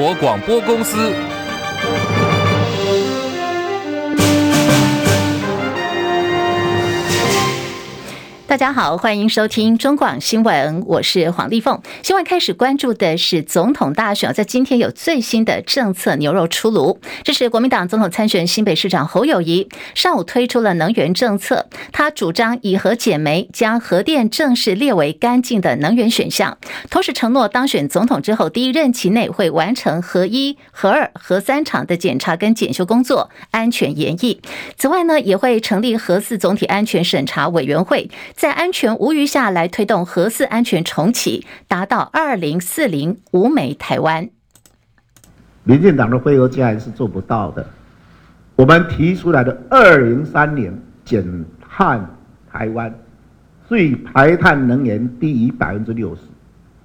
国广播公司。大家好，欢迎收听中广新闻，我是黄丽凤。新闻开始关注的是总统大选，在今天有最新的政策牛肉出炉。这是国民党总统参选新北市长侯友宜上午推出了能源政策，他主张以核减煤，将核电正式列为干净的能源选项，同时承诺当选总统之后第一任期内会完成核一、核二、核三厂的检查跟检修工作，安全研议。此外呢，也会成立核四总体安全审查委员会，在安全无虞下来推动核四安全重启，达到2040无煤台湾。民进党的灰油家园是做不到的。我们提出来的2030减碳台湾，最排碳能源低于 60%，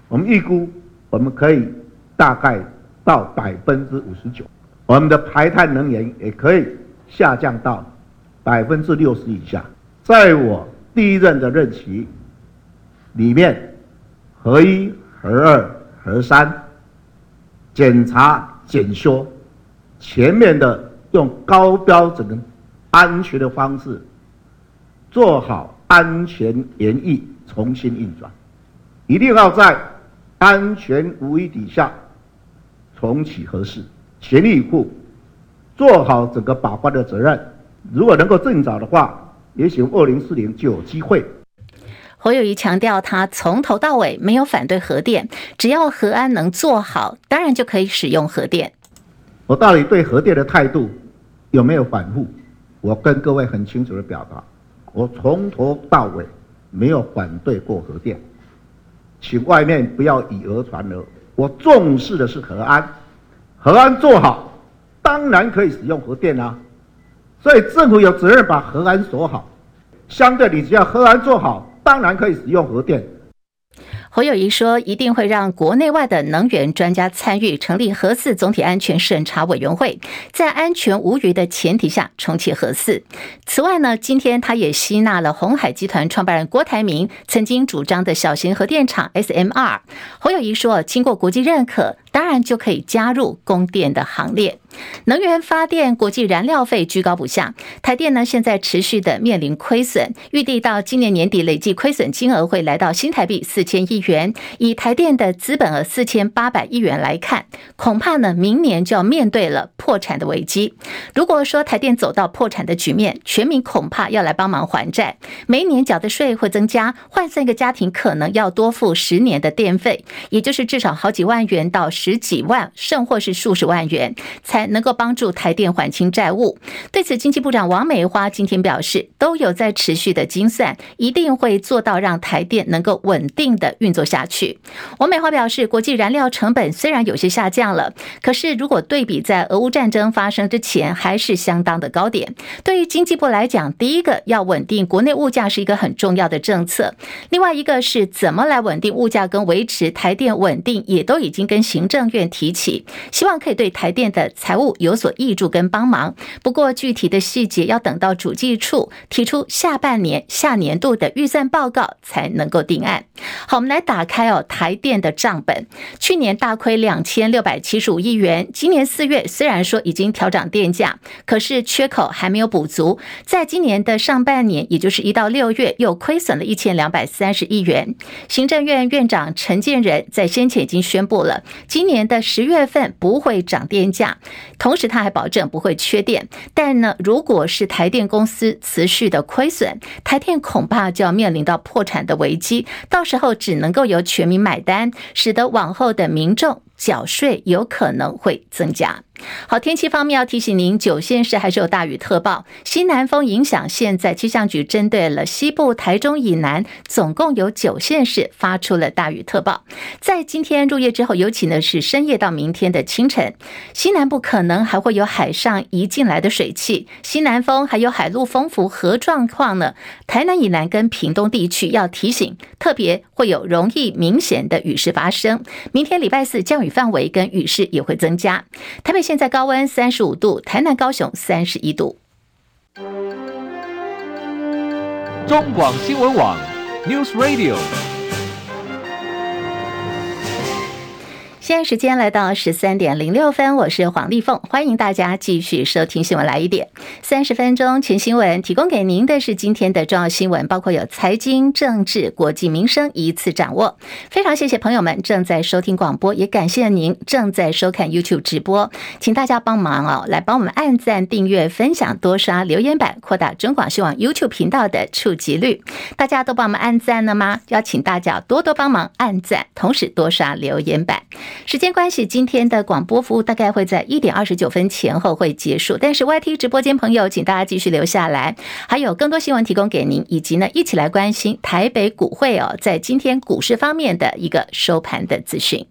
我们预估我们可以大概到 59%， 我们的排碳能源也可以下降到 60% 以下。在我第一任的任期里面，核一、核二、核三检查检修，前面的用高标准的安全的方式做好安全研议，重新运转，一定要在安全无虞底下重启核四，全力以赴做好整个把关的责任。如果能够尽早的话，也许2040就有机会。侯友宜强调，他从头到尾没有反对核电，只要核安能做好，当然就可以使用核电。我到底对核电的态度有没有反复？我跟各位很清楚的表达，我从头到尾没有反对过核电，请外面不要以讹传讹。我重视的是核安，核安做好，当然可以使用核电啊。所以政府有责任把核安做好，相对你只要核安做好，当然可以使用核电。侯友宜说，一定会让国内外的能源专家参与，成立核四总体安全审查委员会，在安全无虞的前提下重启核四。此外呢，今天他也吸纳了鸿海集团创办人郭台铭曾经主张的小型核电厂 SMR。 侯友宜说，经过国际认可，当然就可以加入供电的行列。能源发电国际燃料费居高不下，台电呢现在持续的面临亏损，预计到今年年底累计亏损金额会来到新台币4000亿元，以台电的资本额4800亿元来看，恐怕呢明年就要面对了破产的危机。如果说台电走到破产的局面，全民恐怕要来帮忙还债，每一年缴的税会增加，换算一个家庭可能要多付10年的电费，也就是至少好几万元到10几万，甚或是数十万元，才能够帮助台电还清债务。对此，经济部长王美花今天表示，都有在持续的精算，一定会做到让台电能够稳定的运作下去。王美花表示，国际燃料成本虽然有些下降了，可是如果对比在俄乌战争发生之前，还是相当的高点。对于经济部来讲，第一个要稳定国内物价是一个很重要的政策，另外一个是怎么来稳定物价跟维持台电稳定，也都已经跟行政院提起，希望可以对台电的财务有所挹注跟帮忙。不过具体的细节要等到主计处提出下半年、下年度的预算报告才能够定案。好，我们来打开台电的账本。去年大亏2675亿元，今年4月虽然说已经调涨电价，可是缺口还没有补足，在今年的上半年，也就是1到6月，又亏损了1230亿元。行政院院长陈建仁在先前已经宣布了，今年的10月份不会涨电价，同时他还保证不会缺电。但呢，如果是台电公司持续的亏损，台电恐怕就要面临到破产的危机，到时候只能够由全民买单，使得往后的民众缴税有可能会增加。好，天气方面要提醒您，9县市还是有大雨特报。西南风影响，现在气象局针对了西部、台中以南，总共有9县市发出了大雨特报。在今天入夜之后，尤其呢是深夜到明天的清晨，西南部可能还会有海上移进来的水汽，西南风还有海陆风符合状况呢，台南以南跟屏东地区要提醒，特别会有容易明显的雨势发生。明天礼拜四降雨范围跟雨势也会增加。台北现在高温35度，台南、高雄31度。中广新闻网 News Radio。现在时间来到13:06，我是黄丽凤，欢迎大家继续收听新闻来一点。30分钟全新闻提供给您的是今天的重要新闻，包括有财经、政治、国际民生一次掌握。非常谢谢朋友们正在收听广播，也感谢您正在收看 YouTube 直播，请大家帮忙来帮我们按赞、订阅、分享、多刷留言板，扩大中广新闻网 YouTube 频道的触及率。大家都帮我们按赞了吗？要请大家多多帮忙按赞，同时多刷留言板。时间关系，今天的广播服务大概会在1:29前后会结束，但是 YT 直播间朋友请大家继续留下来，还有更多新闻提供给您，以及呢一起来关心台北股会在今天股市方面的一个收盘的资讯。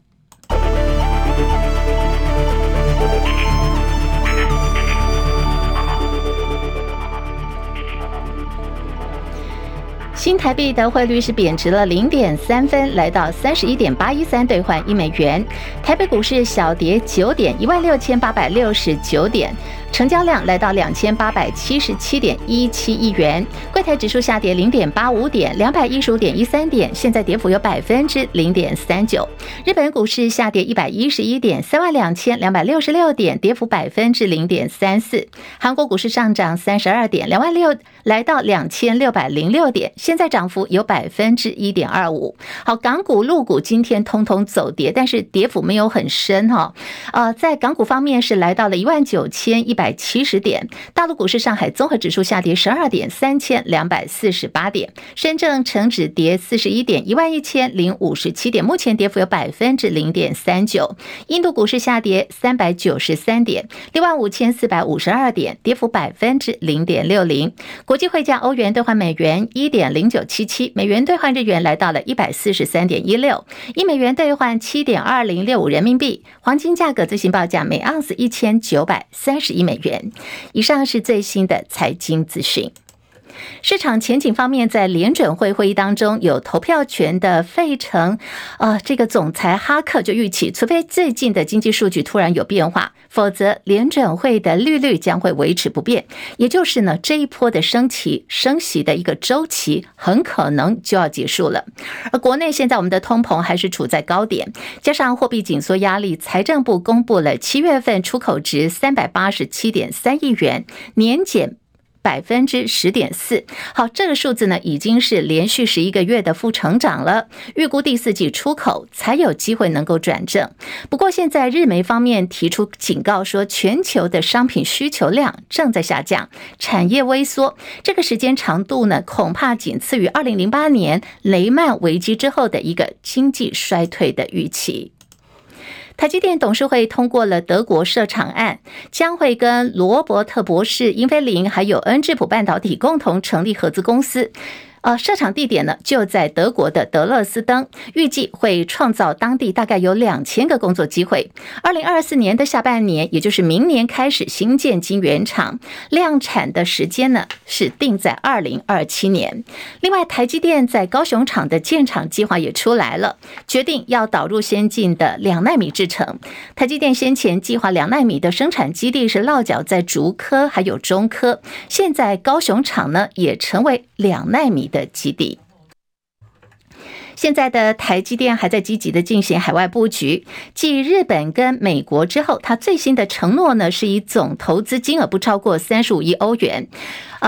新台币的汇率是贬值了0.3分，来到31.813兑换1美元。台北股市小跌9点，16869点，成交量来到2877.17亿元。柜台指数下跌0.85点，215.13点，现在跌幅有0.39%。日本股市下跌111点，32266点，跌幅0.34%。韩国股市上涨32点，26000来到2606点。现在涨幅有 1.25%。 好，港股、陆股今天通通走跌，但是跌幅没有很深在港股方面是来到了 19,170 点，大陆股市上海综合指数下跌 12点， 3,248 点，深圳成指跌 41点， 11,057 点，目前跌幅有 0.39%。 印度股市下跌393点， 65,452 点，跌幅 0.60%。 国际汇价，欧元兑换美元1.0977， 美元兑换日元来到了 143.16， 1美元兑换 7.2065 人民币。黄金价格最新报价每盎司1931美元。以上是最新的财经资讯。市场前景方面，在联准会会议当中有投票权的费城这个总裁哈克就预期，除非最近的经济数据突然有变化，否则联准会的利率将会维持不变，也就是呢这一波的升息的一个周期很可能就要结束了。而国内现在我们的通膨还是处在高点，加上货币紧缩压力，财政部公布了7月份出口值 387.3 亿元，年减10.4%。好，这个数字呢已经是连续11个月的负成长了。预估第4季出口才有机会能够转正。不过现在日媒方面提出警告说，全球的商品需求量正在下降，产业萎缩。这个时间长度呢，恐怕仅次于2008年雷曼危机之后的一个经济衰退的预期。台积电董事会通过了德国设厂案，将会跟罗伯特博士、英飞凌还有恩智浦半导体共同成立合资公司。设厂地点呢就在德国的德勒斯登，预计会创造当地大概有2000个工作机会。2024年的下半年，也就是明年开始新建晶圆厂，量产的时间呢是定在2027年。另外，台积电在高雄厂的建厂计划也出来了，决定要导入先进的2奈米制程。台积电先前计划2奈米的生产基地是落脚在竹科还有中科，现在高雄厂呢也成为2奈米的基地。现在的台积电还在积极的进行海外布局，继日本跟美国之后，它最新的承诺呢是以总投资金额不超过35亿欧元，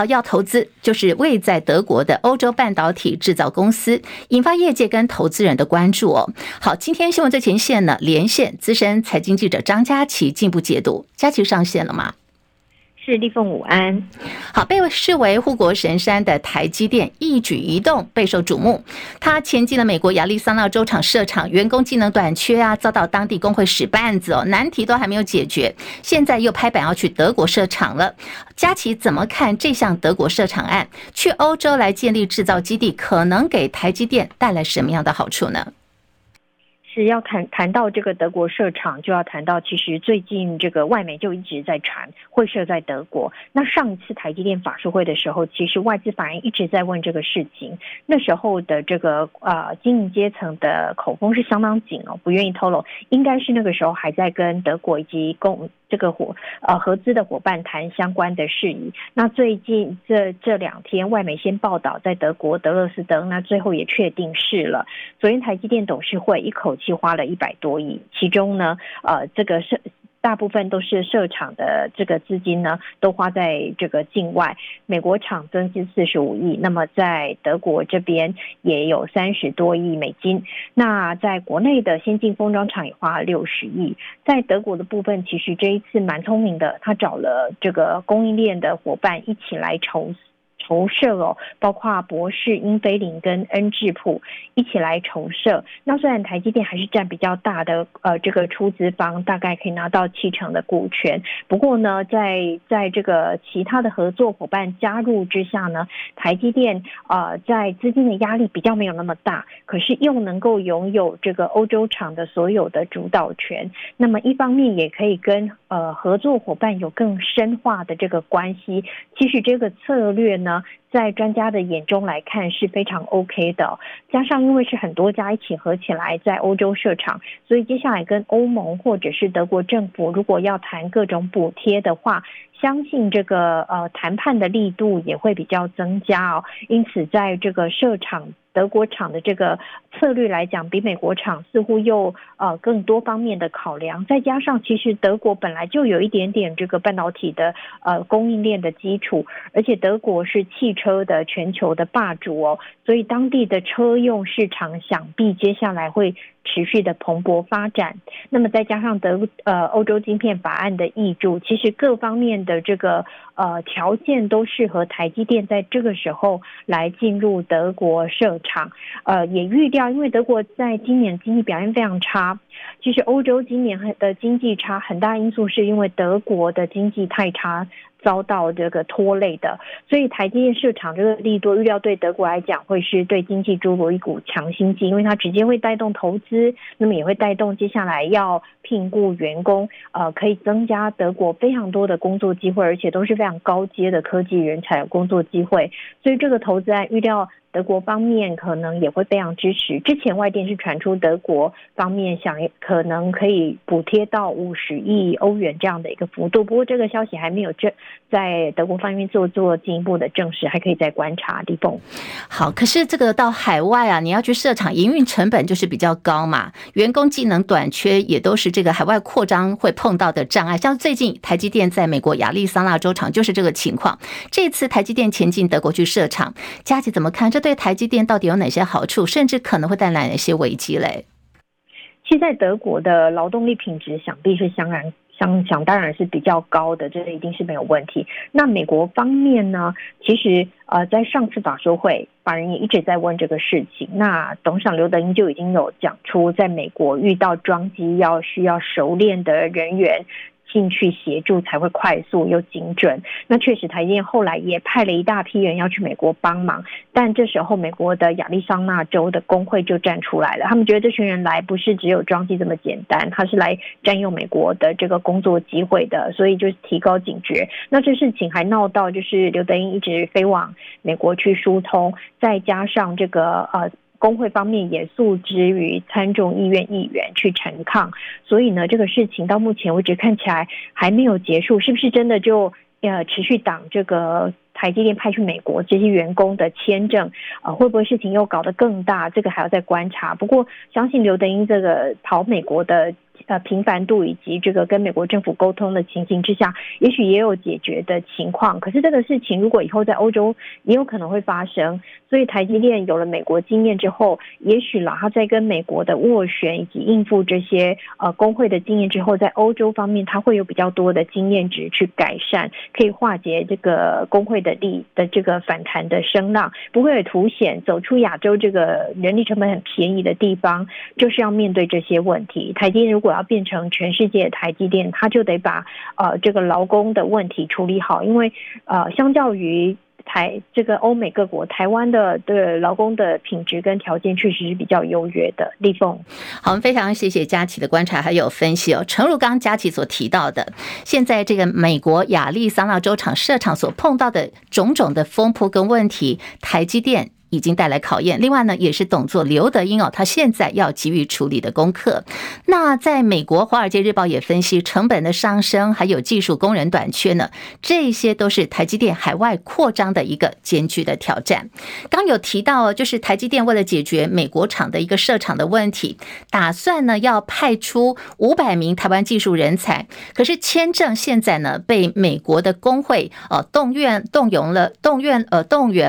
要投资就是位在德国的欧洲半导体制造公司，引发业界跟投资人的关注好，今天新闻最前线呢连线资深财经记者张佳琪进一步解读。佳琪上线了吗？是，立凤午安。好，被视为护国神山的台积电一举一动备受瞩目。它前进了美国亚利桑那州厂设厂，员工技能短缺遭到当地工会使绊子难题都还没有解决，现在又拍板要去德国设厂了。佳琪怎么看这项德国设厂案？去欧洲来建立制造基地，可能给台积电带来什么样的好处呢？是要谈到这个德国设厂，就要谈到其实最近这个外媒就一直在传会设在德国。那上一次台积电法说会的时候，其实外资法人一直在问这个事情，那时候的这个经营阶层的口风是相当紧不愿意透露，应该是那个时候还在跟德国以及这个合资的伙伴谈相关的事宜。那最近这两天外媒先报道在德国德勒斯登，那最后也确定是了。昨天台积电董事会一口气花了100多亿，其中呢这个是大部分都是设厂的这个资金呢，都花在这个境外。美国厂增资45亿，那么在德国这边也有30多亿美金。那在国内的先进封装厂也花了60亿。在德国的部分，其实这一次蛮聪明的，他找了这个供应链的伙伴一起来筹设哦，包括博世、英飞凌跟恩智浦一起来筹设。那虽然台积电还是占比较大的这个出资方，大概可以拿到70%的股权，不过呢在这个其他的合作伙伴加入之下呢，台积电在资金的压力比较没有那么大，可是又能够拥有这个欧洲厂的所有的主导权。那么一方面也可以跟合作伙伴有更深化的这个关系。其实这个策略呢，在专家的眼中来看是非常 OK 的，加上因为是很多家一起合起来在欧洲设厂，所以接下来跟欧盟或者是德国政府如果要谈各种补贴的话，相信这个谈判的力度也会比较增加哦。因此在这个设厂德国厂的这个策略来讲，比美国厂似乎又更多方面的考量，再加上其实德国本来就有一点点这个半导体的供应链的基础，而且德国是汽车的全球的霸主哦，所以当地的车用市场想必接下来会持续的蓬勃发展。那么再加上欧洲晶片法案的挹注，其实各方面的这个条件都适合台积电在这个时候来进入德国设厂。也预料，因为德国在今年经济表现非常差，其实欧洲今年的经济差很大因素是因为德国的经济太差，遭到这个拖累的，所以台积电设厂这个力度，预料对德国来讲会是对经济注入一股强心剂，因为它直接会带动投资，那么也会带动接下来要聘雇员工，可以增加德国非常多的工作机会，而且都是非常高阶的科技人才有工作机会，所以这个投资案预料德国方面可能也会非常支持。之前外电是传出德国方面可能可以补贴到50亿欧元这样的一个幅度，不过这个消息还没有在德国方面做进一步的证实，还可以再观察。李凤，好，可是这个到海外啊，你要去设厂，营运成本就是比较高嘛，员工技能短缺也都是这个海外扩张会碰到的障碍。像最近台积电在美国亚利桑那州厂就是这个情况。这次台积电前进德国去设厂，佳琪怎么看？这对台积电到底有哪些好处，甚至可能会带来哪些危机嘞？现在德国的劳动力品质想必是想当然是比较高的，这一定是没有问题。那美国方面呢，其实在上次法说会，法人也一直在问这个事情。那董事长刘德英就已经有讲出，在美国遇到装机需要熟练的人员进去协助才会快速又精准。那确实台积电后来也派了一大批人要去美国帮忙，但这时候美国的亚利桑那州的工会就站出来了，他们觉得这群人来不是只有装机这么简单，他是来占用美国的这个工作机会的，所以就是提高警觉。那这事情还闹到就是刘德英一直飞往美国去疏通，再加上这个工会方面也诉之于参众议院议员去陈抗，所以呢，这个事情到目前为止看起来还没有结束，是不是真的就持续挡这个台积电派去美国这些员工的签证，会不会事情又搞得更大？这个还要再观察。不过相信刘德英这个跑美国的频繁度以及这个跟美国政府沟通的情形之下，也许也有解决的情况。可是这个事情如果以后在欧洲也有可能会发生，所以台积电有了美国经验之后，也许啦，他在跟美国的斡旋以及应付这些工会的经验之后，在欧洲方面他会有比较多的经验值去改善，可以化解这个工会的这个反弹的声浪，不会有凸显走出亚洲这个人力成本很便宜的地方，就是要面对这些问题。台积电如果要变成全世界的台积电，他就得把这个劳工的问题处理好，因为相较于这个欧美各国，台湾的对劳工的品质跟条件确实是比较优越的。立凤，好，我们非常谢谢佳琪的观察还有分析哦。诚如刚佳琪所提到的，现在这个美国亚利桑那州厂设厂所碰到的种种的风波跟问题，台积电已经带来考验，另外呢也是董座刘德英哦，他现在要急于处理的功课。那在美国华尔街日报也分析，成本的上升还有技术工人短缺呢，这些都是台积电海外扩张的一个艰巨的挑战。刚有提到就是台积电为了解决美国厂的一个设厂的问题，打算呢要派出500名台湾技术人才，可是签证现在呢被美国的工会动员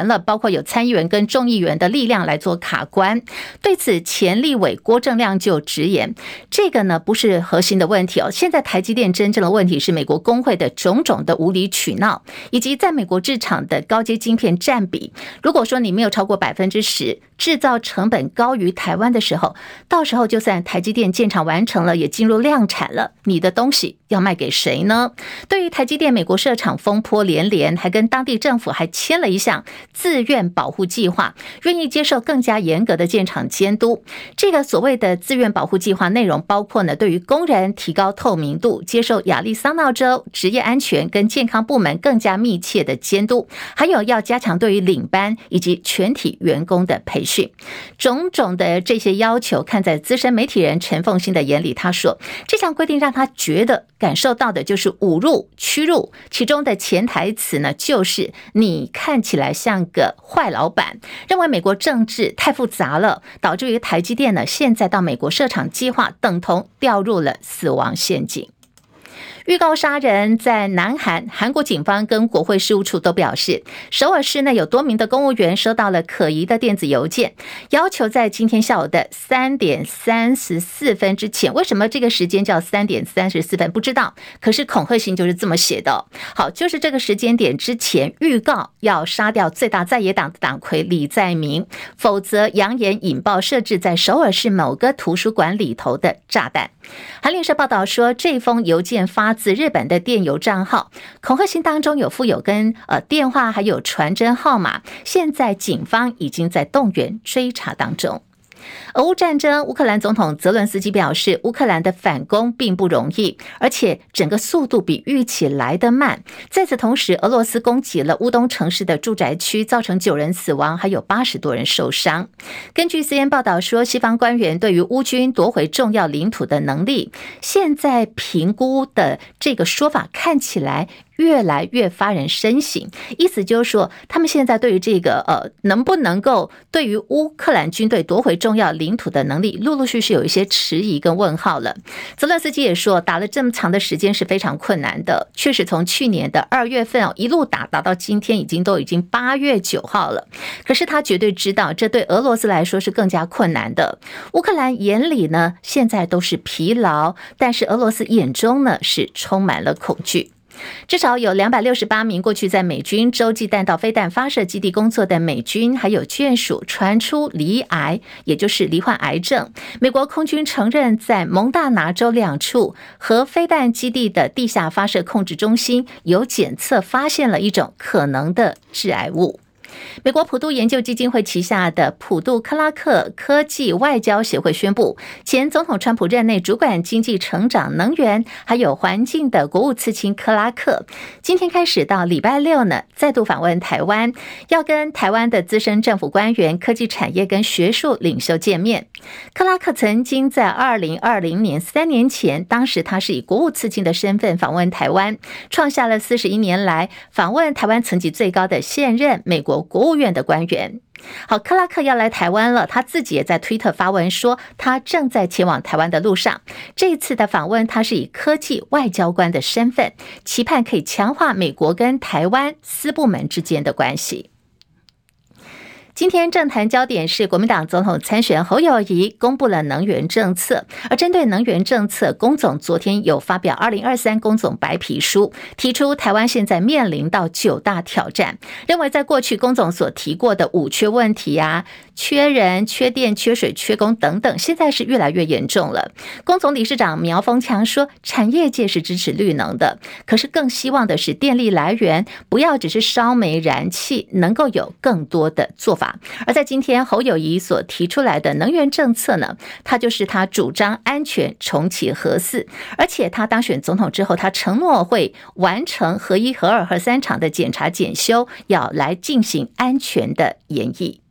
了，包括有参议员跟众议员的力量来做卡关。对此，前立委郭正亮就直言，这个呢不是核心的问题哦。现在台积电真正的问题是美国工会的种种的无理取闹，以及在美国制厂的高阶晶片占比。如果说你没有超过 10%， 制造成本高于台湾的时候，到时候就算台积电建厂完成了，也进入量产了，你的东西要卖给谁呢？对于台积电美国设厂风波连连，还跟当地政府还签了一项自愿保护计划，愿意接受更加严格的建厂监督。这个所谓的自愿保护计划内容包括呢，对于工人提高透明度，接受亚利桑那州职业安全跟健康部门更加密切的监督，还有要加强对于领班以及全体员工的培训。种种的这些要求，看在资深媒体人陈凤馨的眼里，他说这项规定让他觉得感受到的就是侮辱、屈辱，其中的潜台词呢，就是你看起来像个坏老板。认为美国政治太复杂了，导致于台积电呢，现在到美国设厂计划等同掉入了死亡陷阱。预告杀人在南韩，韩国警方跟国会事务处都表示，首尔市内有多名的公务员收到了可疑的电子邮件，要求在今天下午的3:34之前，为什么这个时间叫3:34？不知道，可是恐吓信就是这么写的哦。好，就是这个时间点之前预告要杀掉最大在野党的党魁李在明，否则扬言引爆设置在首尔市某个图书馆里头的炸弹。韩联社报道说，这封邮件发自日本的电邮账号，恐吓信当中有附有跟电话还有传真号码，现在警方已经在动员追查当中。俄乌战争，乌克兰总统泽伦斯基表示，乌克兰的反攻并不容易，而且整个速度比预期来得慢。在此同时，俄罗斯攻击了乌东城市的住宅区，造成9人死亡，还有80多人受伤。根据 CNN 报道说，西方官员对于乌军夺回重要领土的能力，现在评估的这个说法看起来越来越发人深省，意思就是说，他们现在对于这个能不能够对于乌克兰军队夺回重要领土的能力，陆陆续续有一些迟疑跟问号了。泽连斯基也说，打了这么长的时间是非常困难的，确实从去年的2月份一路打到今天，已经8月9号了。可是他绝对知道，这对俄罗斯来说是更加困难的。乌克兰眼里呢，现在都是疲劳，但是俄罗斯眼中呢，是充满了恐惧。至少有268名过去在美军洲际弹道飞弹发射基地工作的美军还有眷属传出罹癌，也就是罹患癌症。美国空军承认在蒙大拿州2处核飞弹基地的地下发射控制中心有检测发现了一种可能的致癌物。美国普渡研究基金会旗下的普渡克拉克科技外交协会宣布，前总统川普任内主管经济成长、能源还有环境的国务次卿克拉克，今天开始到礼拜6呢，再度访问台湾，要跟台湾的资深政府官员、科技产业跟学术领袖见面。克拉克曾经在2020年3年前，当时他是以国务次卿的身份访问台湾，创下了41年来访问台湾层级最高的现任美国国务院的官员。好，克拉克要来台湾了，他自己也在推特发文说，他正在前往台湾的路上。这次的访问，他是以科技外交官的身份，期盼可以强化美国跟台湾私部门之间的关系。今天政坛焦点是国民党总统参选侯友宜公布了能源政策，而针对能源政策，龚总昨天有发表2023龚总白皮书，提出台湾现在面临到9大挑战，认为在过去龚总所提过的5缺问题啊，缺人、缺电、缺水、缺工等等，现在是越来越严重了。龚总理事长苗峰强说，产业界是支持绿能的，可是更希望的是电力来源不要只是烧煤燃气，能够有更多的做法。而在今天侯友宜所提出来的能源政策呢，他就是他主张安全重启核四，而且他当选总统之后，他承诺会完成核1、核2、核3厂的检查检修，要来进行安全的研议。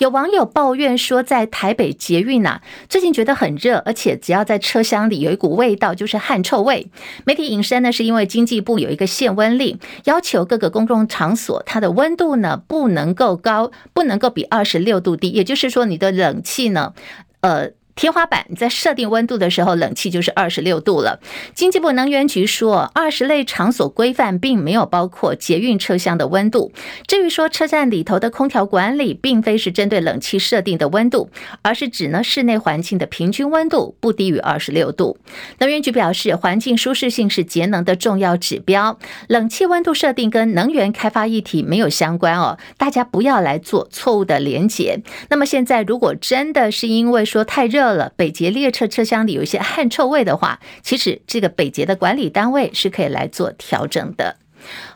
有网友抱怨说，在台北捷运啊，最近觉得很热，而且只要在车厢里有一股味道，就是汗臭味。媒体引申呢，是因为经济部有一个限温令，要求各个公共场所它的温度呢不能够高，不能够比26度低，也就是说你的冷气呢，天花板在设定温度的时候，冷气就是26度了。经济部能源局说，20类场所规范并没有包括捷运车厢的温度。至于说车站里头的空调管理，并非是针对冷气设定的温度，而是指呢室内环境的平均温度不低于26度。能源局表示，环境舒适性是节能的重要指标，冷气温度设定跟能源开发议题没有相关哦，大家不要来做错误的连结。那么现在如果真的是因为说太热，北捷列车车厢里有一些汗臭味的话，其实这个北捷的管理单位是可以来做调整的。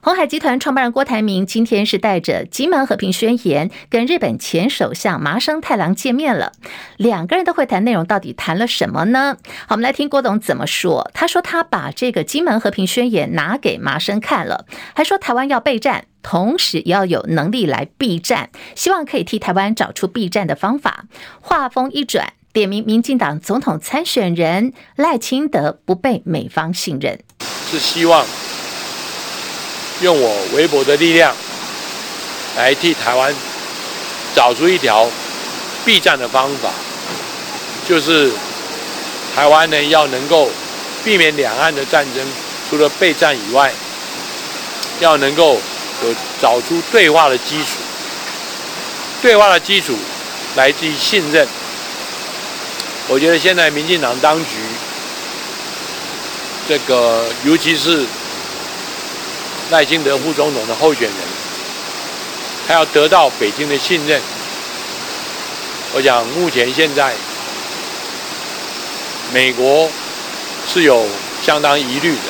鸿海集团创办人郭台铭今天是带着金门和平宣言跟日本前首相麻生太郎见面了，两个人的会谈内容到底谈了什么呢？好，我们来听郭董怎么说。他说他把这个金门和平宣言拿给麻生看了，还说台湾要备战，同时也要有能力来避战，希望可以替台湾找出避战的方法。话锋一转，点名民进党总统参选人赖清德不被美方信任，是希望用我微薄的力量来替台湾找出一条避战的方法，就是台湾呢要能够避免两岸的战争，除了备战以外，要能够有找出对话的基础，对话的基础来自于信任。我觉得现在民进党当局，这个尤其是赖清德副总统的候选人，他要得到北京的信任，我想目前现在美国是有相当疑虑的。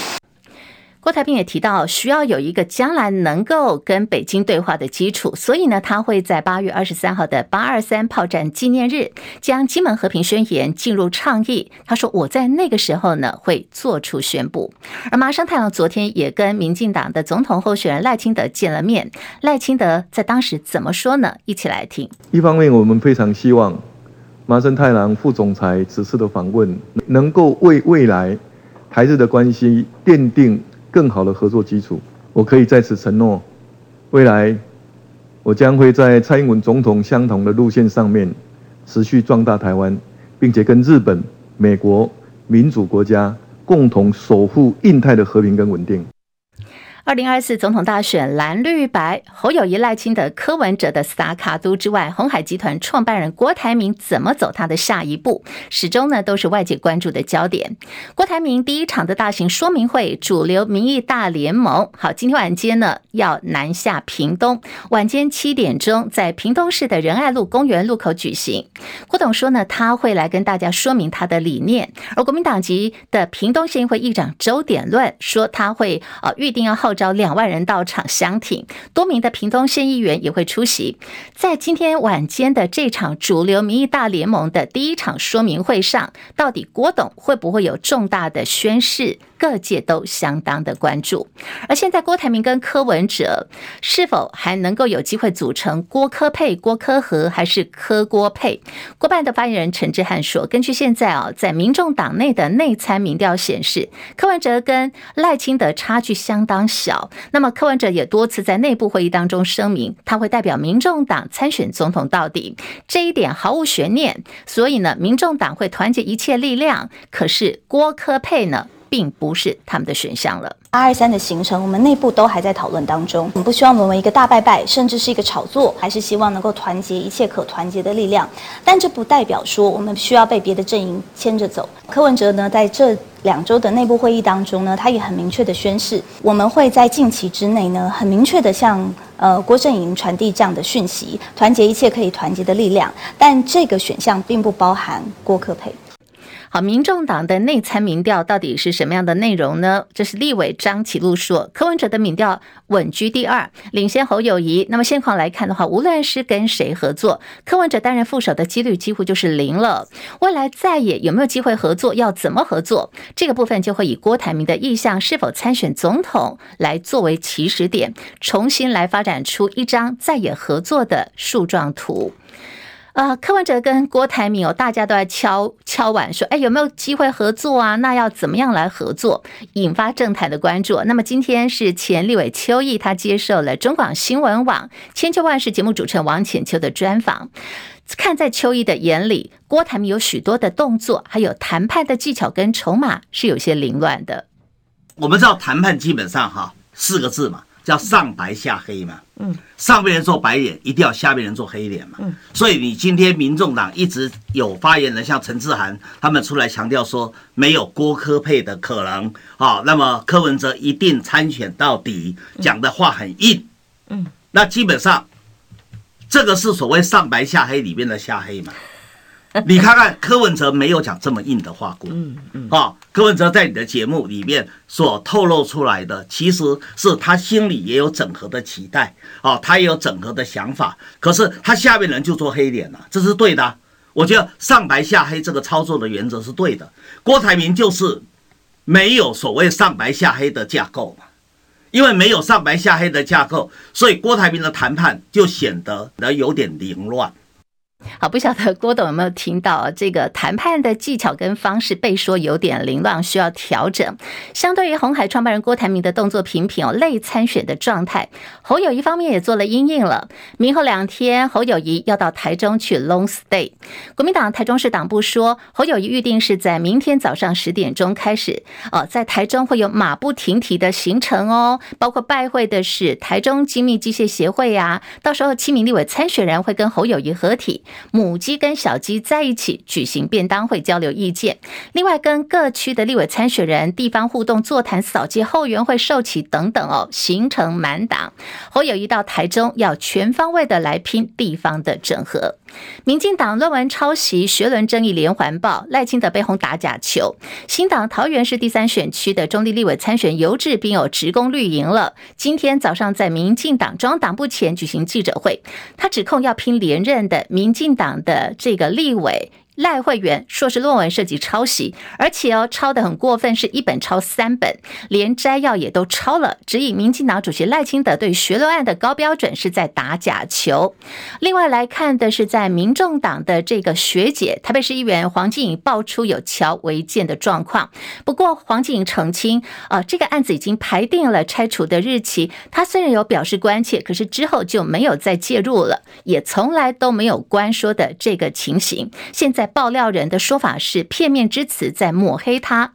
郭台铭也提到，需要有一个将来能够跟北京对话的基础，所以呢，他会在8月23号的823炮战纪念日将金门和平宣言进入倡议。他说，我在那个时候呢会做出宣布。而麻生太郎昨天也跟民进党的总统候选人赖清德见了面，赖清德在当时怎么说呢？一起来听。一方面，我们非常希望麻生太郎副总裁此次的访问能够为未来台日的关系奠定更好的合作基础。我可以在此承诺，未来我将会在蔡英文总统相同的路线上面持续壮大台湾，并且跟日本、美国、民主国家共同守护印太的和平跟稳定。2024总统大选，蓝绿白侯友宜、赖清德、柯文哲的撒卡都之外，鸿海集团创办人郭台铭怎么走他的下一步，始终呢都是外界关注的焦点。郭台铭第一场的大型说明会，主流民意大联盟，好，今天晚间呢要南下屏东，晚间7点钟在屏东市的仁爱路公园路口举行。郭董说呢，他会来跟大家说明他的理念。而国民党籍的屏东县议会议长周典论说，他会预定要号召2万人到场相挺，多名的屏东县议员也会出席。在今天晚间的这场主流民意大联盟的第一场说明会上，到底郭董会不会有重大的宣示？各界都相当的关注。而现在郭台铭跟柯文哲是否还能够有机会组成郭柯配、郭柯合还是柯郭配？郭办的发言人陈志汉说，根据现在在民众党内的内参民调显示，柯文哲跟赖清德差距相当小。那么柯文哲也多次在内部会议当中声明，他会代表民众党参选总统到底，这一点毫无悬念。所以呢，民众党会团结一切力量。可是郭柯配呢？并不是他们的选项了。823的行程，我们内部都还在讨论当中。我们不希望沦为一个大拜拜，甚至是一个炒作，还是希望能够团结一切可团结的力量。但这不代表说我们需要被别的阵营牵着走。柯文哲呢，在这2周的内部会议当中呢，他也很明确的宣示，我们会在近期之内呢，很明确的向郭阵营传递这样的讯息，团结一切可以团结的力量。但这个选项并不包含郭柯配。好，民众党的内参民调到底是什么样的内容呢？这是立委张启禄说，柯文哲的民调稳居第2，领先侯友宜。那么现况来看的话，无论是跟谁合作，柯文哲担任副手的几率几乎就是0了。未来在野有没有机会合作，要怎么合作，这个部分就会以郭台铭的意向是否参选总统来作为起始点，重新来发展出一张在野合作的树状图。柯文哲跟郭台铭大家都在敲碗说，哎，有没有机会合作啊？那要怎么样来合作？引发政坛的关注。那么今天是前立委邱毅，他接受了中广新闻网千秋万世节目主持人王浅秋的专访。看在邱毅的眼里，郭台铭有许多的动作，还有谈判的技巧跟筹码是有些凌乱的。我们知道谈判基本上四个字嘛，叫上白下黑嘛。上边人做白脸，一定要下边人做黑脸嘛。所以你今天民众党一直有发言人像陈志涵他们出来强调说，没有郭柯配的可能啊，那么柯文哲一定参选到底，讲的话很硬。那基本上这个是所谓上白下黑里面的下黑嘛。你看看柯文哲没有讲这么硬的话过。柯文哲在你的节目里面所透露出来的，其实是他心里也有整合的期待，他也有整合的想法，可是他下面人就做黑脸了，这是对的。我觉得上白下黑这个操作的原则是对的。郭台铭就是没有所谓上白下黑的架构嘛。因为没有上白下黑的架构，所以郭台铭的谈判就显得有点凌乱。好，不晓得郭董有没有听到这个谈判的技巧跟方式被说有点凌乱，需要调整。相对于鸿海创办人郭台铭的动作频频类参选的状态，侯友宜方面也做了因应了。明后2天，侯友宜要到台中去 long stay。国民党台中市党部说，侯友宜预定是在明天早上10点钟开始，在台中会有马不停蹄的行程哦，包括拜会的是台中精密机械协会啊，到时候7名立委参选人会跟侯友宜合体。母鸡跟小鸡在一起举行便当会，交流意见。另外跟各区的立委参选人地方互动座谈、扫街、后援会授旗等等哦，行程满档。侯友宜到台中要全方位的来拼地方的整合。民进党论文抄袭、学伦争议连环报，赖清德被轰打假球。新党桃园市第3选区的中立立委参选游志彬直攻绿营了。今天早上在民进党中央党部前举行记者会，他指控要拼连任的民进党的这个立委赖惠媛硕士论文涉及抄袭，而且抄得很过分，是1本抄3本，连摘要也都抄了，指引民进党主席赖清德对学伦案的高标准是在打假球。另外来看的是，在民众党的这个学姐台北市议员黄静颖爆出有乔违建的状况，不过黄静颖澄清，这个案子已经排定了拆除的日期，她虽然有表示关切，可是之后就没有再介入了，也从来都没有关说的这个情形。现在爆料人的说法是片面之词在抹黑他，